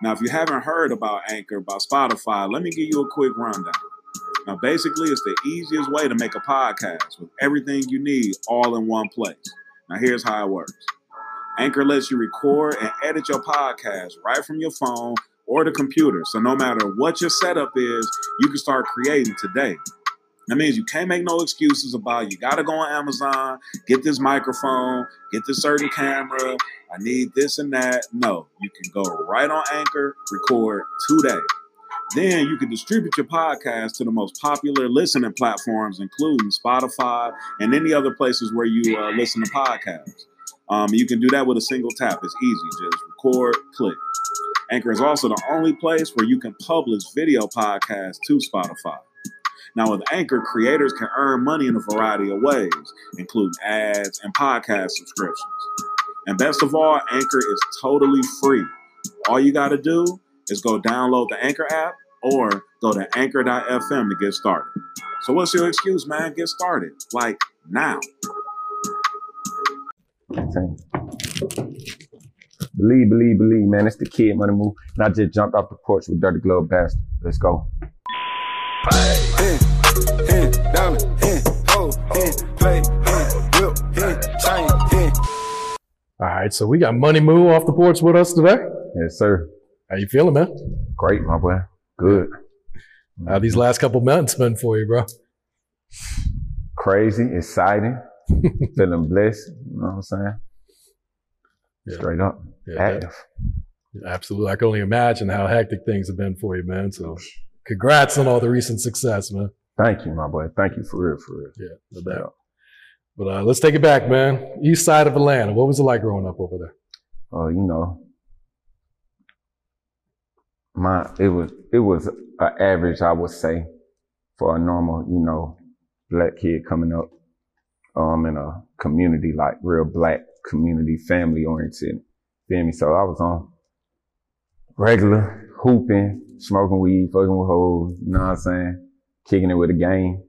Now, if you haven't heard about Anchor by Spotify, let me give you a quick rundown. Now, basically, it's the easiest way to make a podcast with everything you need all in one place. Now, here's how it works. Anchor lets you record and edit your podcast right from your phone or the computer. So no matter what your setup is, you can start creating today. That means you can't make no excuses about you got to go on Amazon, get this microphone, get this certain camera, I need this and that. No, you can go right on Anchor, record today. Then you can distribute your podcast to the most popular listening platforms, including Spotify and any other places where you listen to podcasts. You can do that with a single tap. It's easy. Just record, click. Anchor is also the only place where you can publish video podcasts to Spotify. Now, with Anchor, creators can earn money in a variety of ways, including ads and podcast subscriptions. And best of all, Anchor is totally free. All you got to do is go download the Anchor app or go to anchor.fm to get started. So what's your excuse, man? Get started. Like, now. Believe, man. It's the kid, Money Mu. And I just jumped off the porch with Dirty Glove Bastard. Let's go. Alright, so we got Money Mu off the porch with us today. Yes, sir. How you feeling, man? Great, my boy. Good. How these last couple months been for you, bro? Crazy, exciting, feeling blessed, you know what I'm saying? Yeah. Straight up. Yeah, active. Yeah, absolutely. I can only imagine how hectic things have been for you, man. So congrats on all the recent success, man. Thank you, my boy. Thank you for real. Yeah, no doubt. But let's take it back, man. East side of Atlanta. What was it like growing up over there? Oh, you know, it was an average, I would say, for a normal, you know, black kid coming up in a community like real black community, family oriented. Feel me? So I was on regular hooping, smoking weed, fucking with hoes, you know what I'm saying? Kicking it with a game,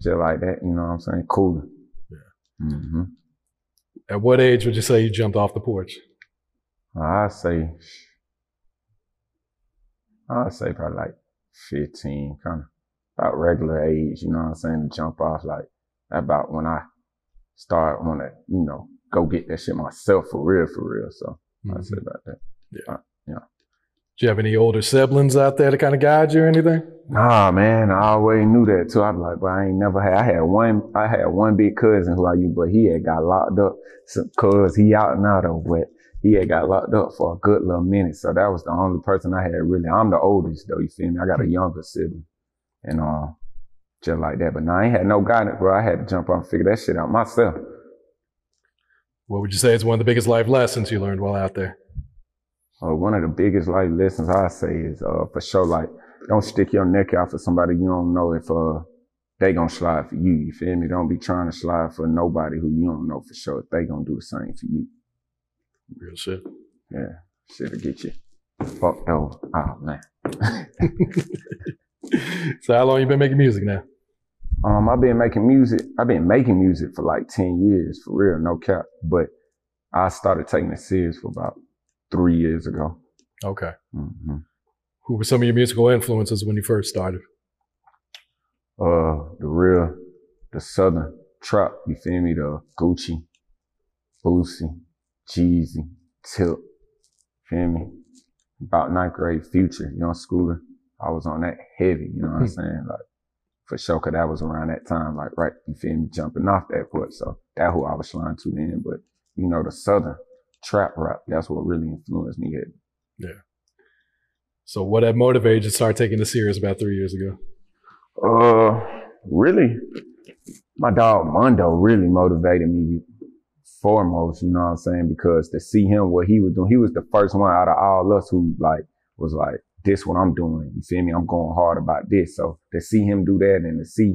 just like that, you know what I'm saying? Cooler. Yeah. Mm-hmm. At what age would you say you jumped off the porch? I'd say probably like 15, kind of about regular age, you know what I'm saying? To jump off, like about when I start wanna, you know, go get that shit myself for real. So mm-hmm. I'd say about that. Yeah. Yeah. Do you have any older siblings out there to kind of guide you or anything? Nah, man, I always knew that too. I'm like, but I ain't never had. I had one big cousin who I used, but he had got locked up. Cause he out now though, but he had got locked up for a good little minute. So that was the only person I had really. I'm the oldest though. You feel me? I got a younger sibling, and just like that. But nah, I ain't had no guidance, bro. I had to jump on and figure that shit out myself. What would you say is one of the biggest life lessons you learned while out there? One of the biggest life lessons I say is for sure, like, don't stick your neck out for somebody you don't know if they gonna slide for you. You feel me? Don't be trying to slide for nobody who you don't know for sure if they gonna do the same for you. Real shit. Yeah, shit'll get you fucked over. Oh, man. So how long you been making music now? I've been making music for like 10 years, for real, no cap. But I started taking it serious for about 3 years ago. Okay. Mm-hmm. Who were some of your musical influences when you first started? The Southern Trap, you feel me? The Gucci, Boosie, Jeezy, Tilt, feel me? About ninth grade, Future, young schooler. I was on that heavy, you know what I'm saying? Like, for sure, because that was around that time, like, right, you feel me, jumping off that foot. So that who I was trying to then. But, you know, the Southern trap rap, that's what really influenced me. Yeah. So what had motivated you to start taking this serious about 3 years ago? Really, my dog Mondo really motivated me foremost, you know what I'm saying? Because to see him, what he was doing, he was the first one out of all us who like was like, this what I'm doing, you feel me? I'm going hard about this. So to see him do that and to see,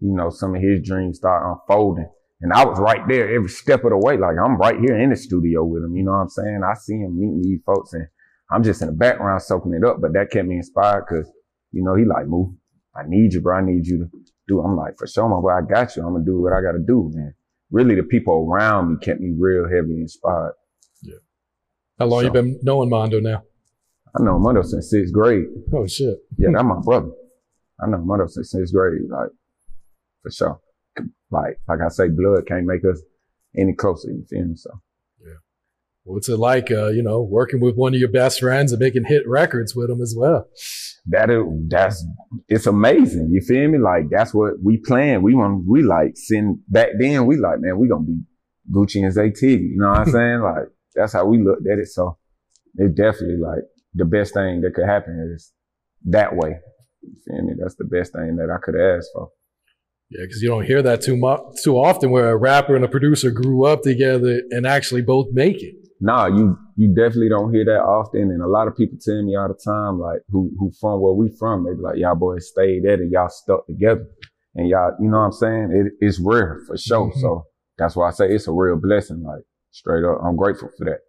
you know, some of his dreams start unfolding. And I was right there every step of the way. Like, I'm right here in the studio with him, you know what I'm saying? I see him meeting these folks and I'm just in the background soaking it up, but that kept me inspired because, you know, he like, move, I need you, bro. I need you to do. I'm like, for sure, my boy, I got you. I'm going to do what I got to do, man. Really, the people around me kept me real heavily inspired. Yeah. How long you been knowing Mondo now? I know Mondo since sixth grade. Oh, shit. Yeah, that's my brother. I know Mondo since sixth grade, like, for sure. Like I say, blood can't make us any closer, you feel me? So. What's it like, you know, working with one of your best friends and making hit records with them as well? It's amazing. You feel me? Like, that's what we planned. We like sitting back then. We like, man, we gonna be Gucci and Zaytigi. You know what I'm saying? Like, that's how we looked at it. So it's definitely like the best thing that could happen is that way. You feel me? That's the best thing that I could ask for. Yeah, because you don't hear that too often, where a rapper and a producer grew up together and actually both make it. Nah, you definitely don't hear that often. And a lot of people tell me all the time, like, who from where we from, they be like, y'all boys stayed at it, y'all stuck together. And y'all, you know what I'm saying? It's rare for sure. Mm-hmm. So that's why I say it's a real blessing, like, straight up. I'm grateful for that.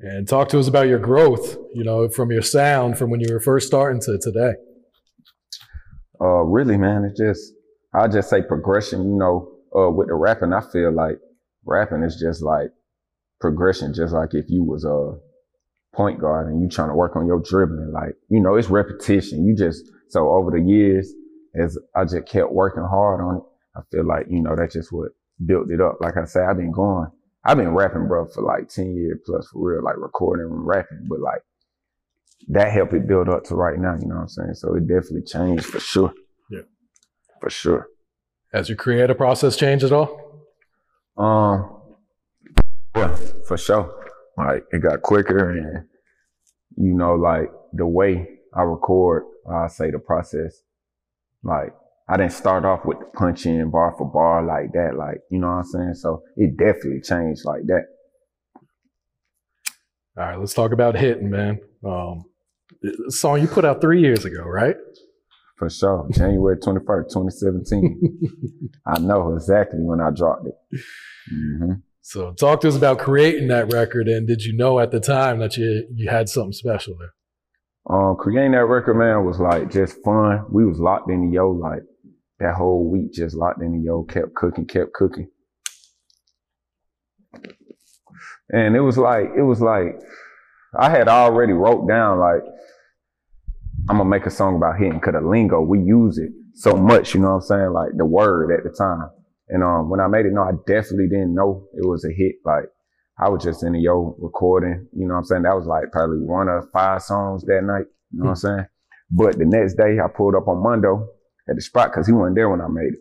Yeah. And talk to us about your growth, you know, from your sound, from when you were first starting to today. Really, man, I just say progression, you know, with the rapping. I feel like rapping is just like progression, just like if you was a point guard and you trying to work on your dribbling, like, you know, it's repetition. So over the years, as I just kept working hard on it, I feel like, you know, that's just what built it up. Like I say, I've been rapping, bro, for like 10 years plus, for real, like recording and rapping, but like that helped it build up to right now, you know what I'm saying? So it definitely changed for sure. Yeah. For sure. Has your creative process changed at all? Yeah, for sure. Like, it got quicker and, you know, like, the way I record, I say the process, like, I didn't start off with the punch in bar for bar like that, like, you know what I'm saying? So it definitely changed like that. All right, let's talk about Hittin, man. Song you put out 3 years ago, right? For sure. January 21st, 2017. I know exactly when I dropped it. Mm-hmm. So talk to us about creating that record, and did you know at the time that you had something special there? Creating that record, man, was like just fun. We was locked in the yo, like that whole week, just locked in the yo, kept cooking. And it was like I had already wrote down, like, I'm gonna make a song about hitting, cause the lingo, we use it so much, you know what I'm saying? Like the word at the time. And when I made it, no, I definitely didn't know it was a hit. Like, I was just in the yo recording, you know what I'm saying? That was like probably one of 5 songs that night, you know what I'm saying? But the next day, I pulled up on Mondo at the spot, because he wasn't there when I made it.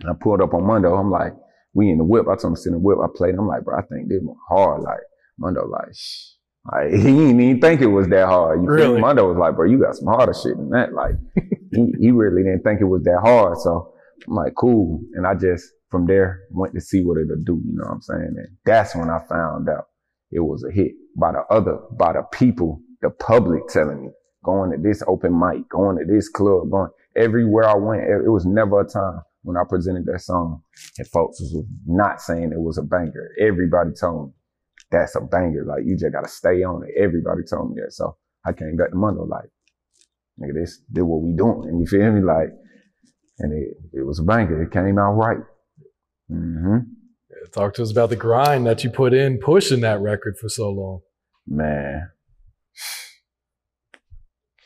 And I pulled up on Mondo, I'm like, we in the whip. I told him to sit in the whip, I played it. I'm like, bro, I think this one hard. Like, Mondo like, shh. Like, he didn't even think it was that hard. You really? Mondo was like, bro, you got some harder shit than that. Like, he really didn't think it was that hard. So I'm like, cool. And I just, from there, went to see what it'll do. You know what I'm saying? And that's when I found out it was a hit by the people, the public telling me, going to this open mic, going to this club, going everywhere I went. It was never a time when I presented that song and folks was not saying it was a banger. Everybody told me that's a banger. Like, you just got to stay on it. Everybody told me that. So I came back to Mondo like, nigga, this what we doing. And you feel me? Like, and it was a banger. It came out right. Mm-hmm. Yeah, talk to us about the grind that you put in pushing that record for so long. Man.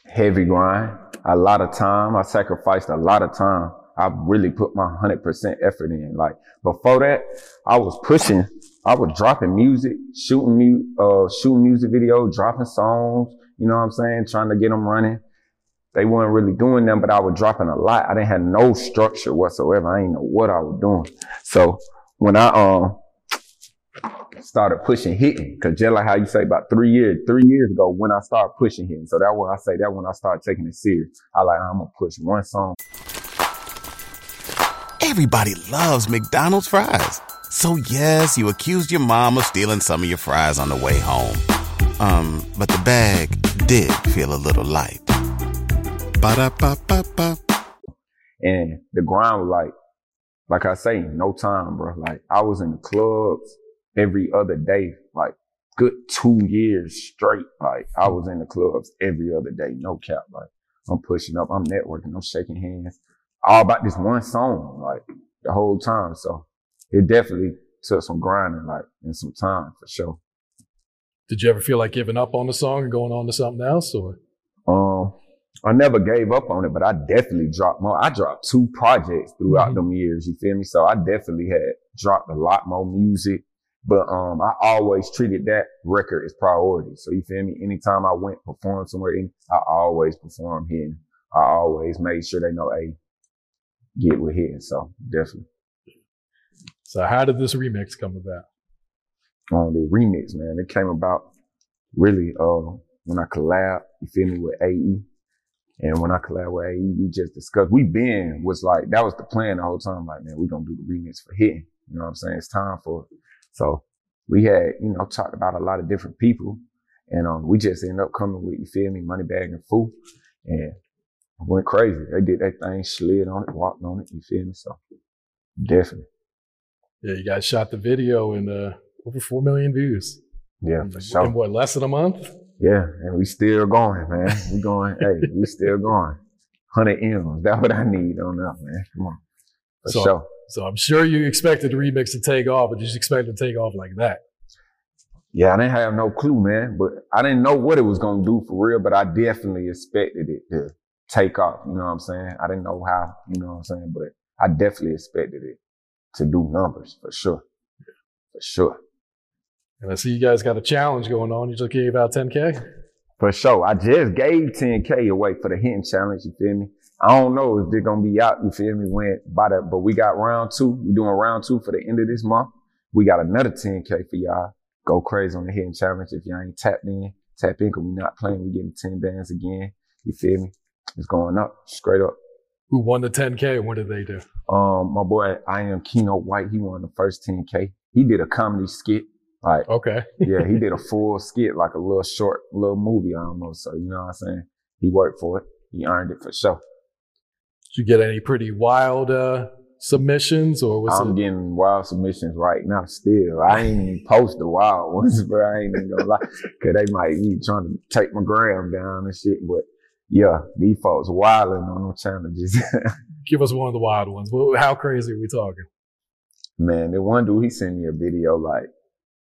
Heavy grind. A lot of time. I sacrificed a lot of time. I really put my 100% effort in. Like, before that, I was pushing. I was dropping music, shooting music videos, dropping songs. You know what I'm saying? Trying to get them running. They weren't really doing them, but I was dropping a lot. I didn't have no structure whatsoever. I didn't know what I was doing. So when I started pushing Hittin, because just like how you say about 3 years ago when I started pushing Hittin. So that's why I say that when I started taking it serious. I like, I'm going to push one song. Everybody loves McDonald's fries. So yes, you accused your mom of stealing some of your fries on the way home. But the bag did feel a little light. Ba-da-ba-ba-ba. And the grind was like I say, no time, bro. Like I was in the clubs every other day, like good 2 years straight. Like I was in the clubs every other day, no cap. Like I'm pushing up, I'm networking, I'm shaking hands. All about this one song, like the whole time. So it definitely took some grinding, like, and some time for sure. Did you ever feel like giving up on the song and going on to something else, or? I never gave up on it, but I definitely dropped more. I dropped 2 projects throughout them years, you feel me? So I definitely had dropped a lot more music, but I always treated that record as priority. So you feel me? Anytime I went perform somewhere, I always perform here. I always made sure they know, hey, get with here. So definitely. So how did this remix come about? The remix, man, it came about really when I collabed, you feel me, with A&E. And when I collabed with A&E, we just discussed, that was the plan the whole time. Like, man, we're going to do the remix for Hittin. You know what I'm saying? It's time for it. So we had, talked about a lot of different people. And we just ended up coming with, you feel me, Moneybagg and Foo. And went crazy. They did that thing, slid on it, walked on it, you feel me? So definitely. Yeah, you guys shot the video and over 4 million views. Yeah, for sure. And what, less than a month? Yeah, and we still going, man. We going, hey, we still going. 100 M's, that's what I need on that, man. Come on. For sure. So I'm sure you expected the remix to take off, but you just expected it to take off like that. Yeah, I didn't have no clue, man. But I didn't know what it was going to do for real, but I definitely expected it to take off, you know what I'm saying? I didn't know how, you know what I'm saying? But I definitely expected it to do numbers, for sure. Yeah. For sure. And I see you guys got a challenge going on. You just gave out 10K? For sure. I just gave 10K away for the Hittin' Challenge, you feel me? I don't know if they're going to be out, you feel me, but we got round 2. We're doing round 2 for the end of this month. We got another 10K for y'all. Go crazy on the Hittin' Challenge. If y'all ain't tapped in, tap in, because we're not playing. We're getting 10 bands again, you feel me? It's going up, straight up. Who won the 10K? What did they do? My boy, Keynote White. He won the first 10K. He did a comedy skit. Like, okay. Yeah, he did a full skit, like a little short, little movie almost. So, you know what I'm saying? He worked for it. He earned it for sure. Did you get any pretty wild submissions? Or was I'm getting wild submissions right now still. I ain't even post the wild ones, bro. I ain't even gonna lie. Because they might be trying to take my gram down and shit, but. Yeah, these folks wilding on them challenges. Give us one of the wild ones. How crazy are we talking? Man, the one dude, he sent me a video like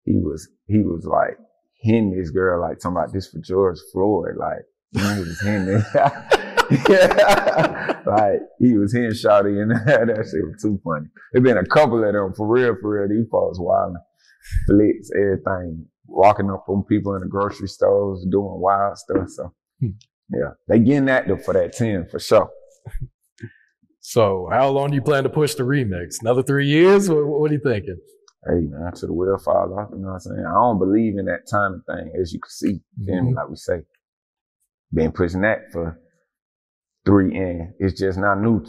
he was like hitting this girl, like talking about this for George Floyd, like he was hitting this. Yeah. Like he was hitting shawty and that shit was too funny. There's been a couple of them for real. These folks wilding, flicks, everything, walking up on people in the grocery stores, doing wild stuff. So. Yeah, they getting active for that 10 for sure. So how long do you plan to push the remix? Another 3 years? What are you thinking? Hey, man, to the wheel falls off, you know what I'm saying? I don't believe in that timing thing, as you can see. Mm-hmm. Like we say, been pushing that for 3 and it's just not new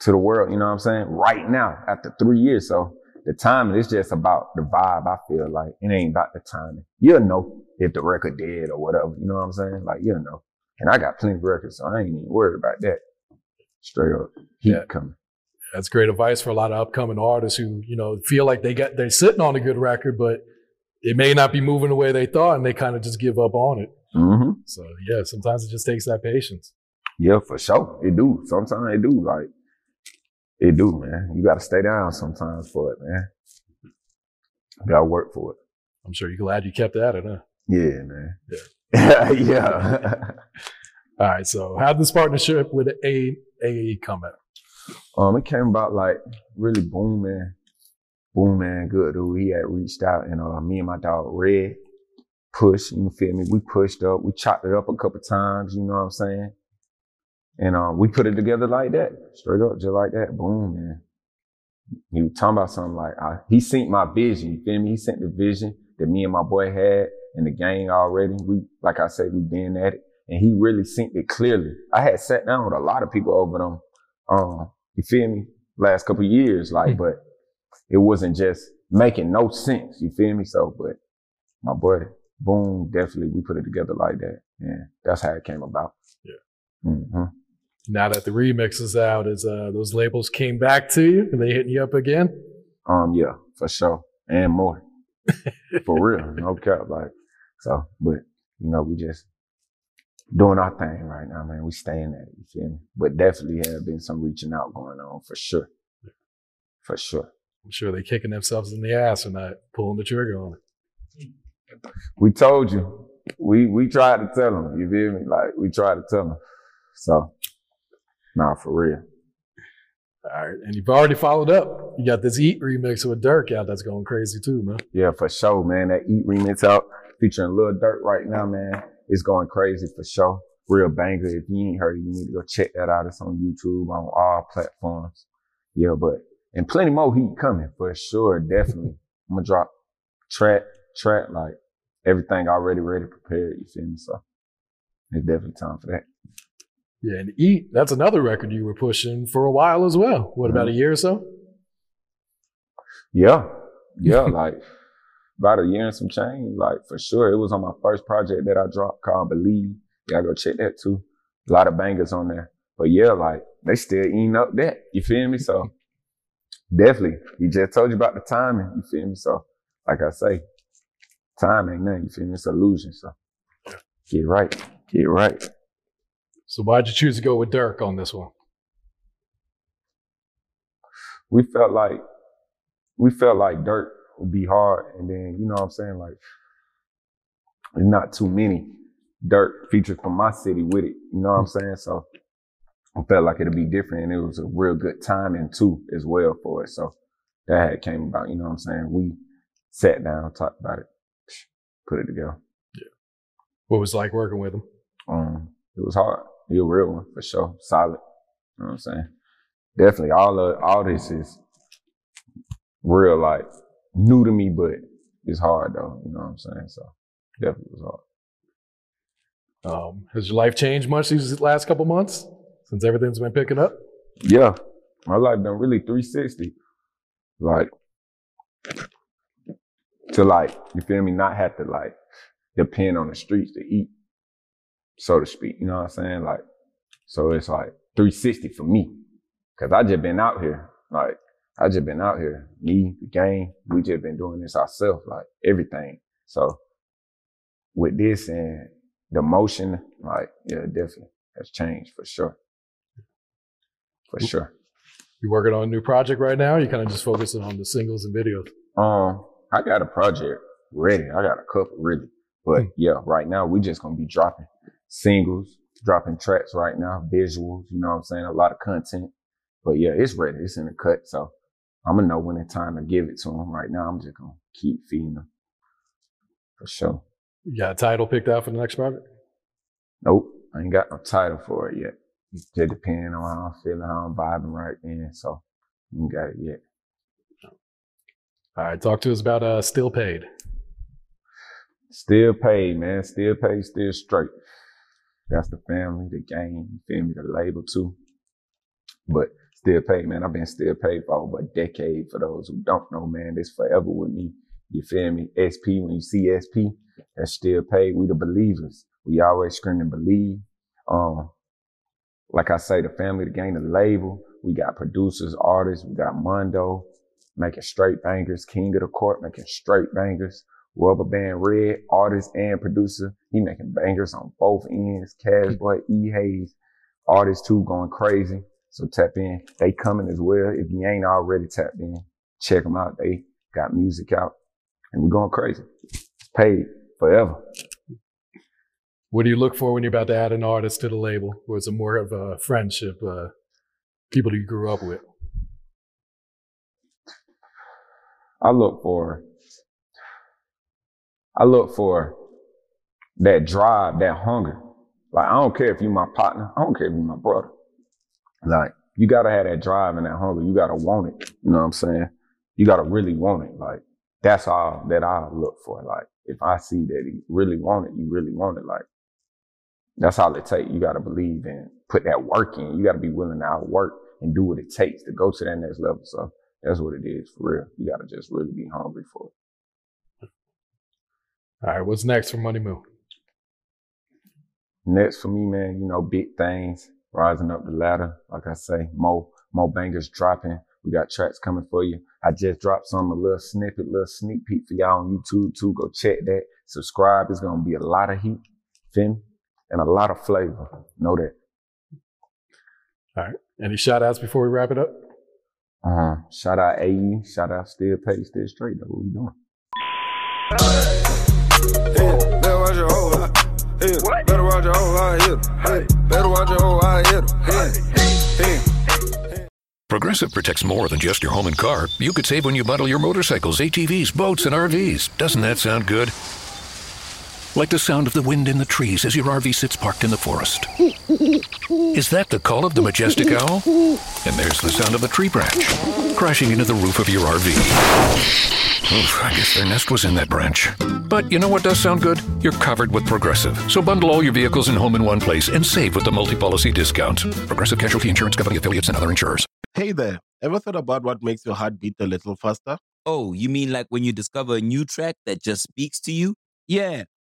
to the world, you know what I'm saying? Right now, after 3 years. So the timing is just about the vibe, I feel like. It ain't about the timing. You'll know if the record dead or whatever, you know what I'm saying? Like, you'll know. And I got plenty of records, so I ain't even worried about that. Straight up, coming. That's great advice for a lot of upcoming artists who, feel like they're sitting on a good record, but it may not be moving the way they thought, and they kind of just give up on it. Mm-hmm. So yeah, sometimes it just takes that patience. Yeah, for sure, it do. Sometimes it do, like it do, man. You got to stay down sometimes for it, man. Got to work for it. I'm sure you're glad you kept at it, huh? Yeah, man. Yeah. Yeah. All right. So how'd this partnership with A&E come out? It came about like really boom man, good dude. He had reached out and me and my dog Red pushed, you feel me? We pushed up, we chopped it up a couple times, you know what I'm saying? And we put it together like that, straight up, just like that. Boom, man. He was talking about something like, he seen my vision, you feel me? He sent the vision that me and my boy had in the gang already. We, like I said, we been at it. And he really seen it clearly. I had sat down with a lot of people over them, you feel me, last couple of years, like, but it wasn't just making no sense, you feel me? So, but my boy, boom, definitely, we put it together like that. Yeah, that's how it came about. Yeah. Mm-hmm. Now that the remix is out, is those labels came back to you? Are they hitting you up again? Yeah, for sure. And more. For real. No cap. Like, so, but, you know, we just doing our thing right now, man. We staying at it, you feel me? But definitely have been some reaching out going on, for sure. Yeah. For sure. I'm sure they're kicking themselves in the ass and not pulling the trigger on it. We told you. We tried to tell them, you feel me? Like, we tried to tell them. So. Nah, for real. All right. And you've already followed up. You got this Eat remix with Durk out that's going crazy too, man. Yeah, for sure, man. That Eat remix out featuring Lil Durk right now, man. It's going crazy for sure. Real banger. If you ain't heard it, you need to go check that out. It's on YouTube, on all platforms. Yeah, but, and plenty more heat coming for sure, definitely. I'm going to drop track, like everything already ready, prepared, you feel me? So it's definitely time for that. Yeah, and Eat, that's another record you were pushing for a while as well. What, about a year or so? Yeah, like about a year and some change, like for sure. It was on my first project that I dropped called Believe. Y'all go check that too. A lot of bangers on there. But yeah, like they still eating up that, you feel me? So definitely, he just told you about the timing, you feel me? So like I say, time ain't nothing, you feel me? It's illusion, so get right. So why'd you choose to go with Durk on this one? We felt like Durk would be hard. And then, you know what I'm saying? Like, there's not too many Durk features from my city with it. You know what I'm saying? So I felt like it'd be different. And it was a real good timing too, as well for it. So that had came about, you know what I'm saying? We sat down, talked about it, put it together. Yeah. What was it like working with him? It was hard. You're a real one, for sure. Solid. You know what I'm saying? Definitely. All this is real, like, new to me, but it's hard, though. You know what I'm saying? So, definitely was hard. Has your life changed much these last couple months since everything's been picking up? Yeah. My life done really 360. Like, to, like, you feel me? Not have to, like, depend on the streets to eat, so to speak, you know what I'm saying? Like, so it's like 360 for me. Cause I just been out here. Like, Me, the gang, we just been doing this ourselves, like everything. So with this and the motion, like, yeah, definitely has changed for sure. You working on a new project right now? Or you kind of just focusing on the singles and videos? I got a project ready. I got a couple really. But yeah, right now we just gonna be dropping singles, dropping tracks right now, visuals, you know what I'm saying? A lot of content. But yeah, it's ready. It's in the cut. So I'm going to know when it's time to give it to them. Right now, I'm just going to keep feeding them. For sure. You got a title picked out for the next project? Nope. I ain't got no title for it yet. It's just depending on how I'm feeling, how I'm vibing right then. So I ain't got it yet. All right. Talk to us about Still Paid. Still Paid, man. Still Paid, still straight. That's the family, the game, you feel me, the label too. But Still Paid, man, I've been Still Paid for over a decade. For those who don't know, man, it's forever with me. You feel me? SP, when you see SP, that's Still Paid. We the believers. We always screaming believe. Like I say, the family, the game, the label. We got producers, artists. We got Mondo making straight bangers. King of the Court making straight bangers. Rubber Band Red, artist and producer. He making bangers on both ends. Cashboy, E Hayes, artist too, going crazy. So tap in. They coming as well. If you ain't already tapped in, check them out. They got music out. And we're going crazy. It's paid forever. What do you look for when you're about to add an artist to the label? Or is it more of a friendship, people that you grew up with? I look for that drive, that hunger. Like, I don't care if you my partner. I don't care if you my brother. Like, you got to have that drive and that hunger. You got to want it. You know what I'm saying? You got to really want it. Like, that's all that I look for. Like, if I see that he really want it, you really want it. Like, that's all it takes. You got to believe and put that work in. You got to be willing to outwork and do what it takes to go to that next level. So that's what it is, for real. You got to just really be hungry for it. All right, what's next for Money Mu? Next for me, man, you know, big things, rising up the ladder. Like I say, more bangers dropping. We got tracks coming for you. I just dropped some, a little snippet, little sneak peek for y'all on YouTube too. Go check that. Subscribe. It's going to be a lot of heat, feel me? And a lot of flavor. Know that. All right. Any shout outs before we wrap it up? Shout out A&E. Shout out Still Paid, Still Straight. That's what we doing. Better watch your whole eye here. Better watch your whole eye here. Progressive protects more than just your home and car. You could save when you bundle your motorcycles, ATVs, boats, and RVs. Doesn't that sound good? Like the sound of the wind in the trees as your RV sits parked in the forest. Is that the call of the majestic owl? And there's the sound of a tree branch crashing into the roof of your RV. Oof, I guess their nest was in that branch. But you know what does sound good? You're covered with Progressive. So bundle all your vehicles and home in one place and save with the multi-policy discount. Progressive Casualty Insurance Company affiliates and other insurers. Hey there, ever thought about what makes your heart beat a little faster? Oh, you mean like when you discover a new track that just speaks to you? Yeah.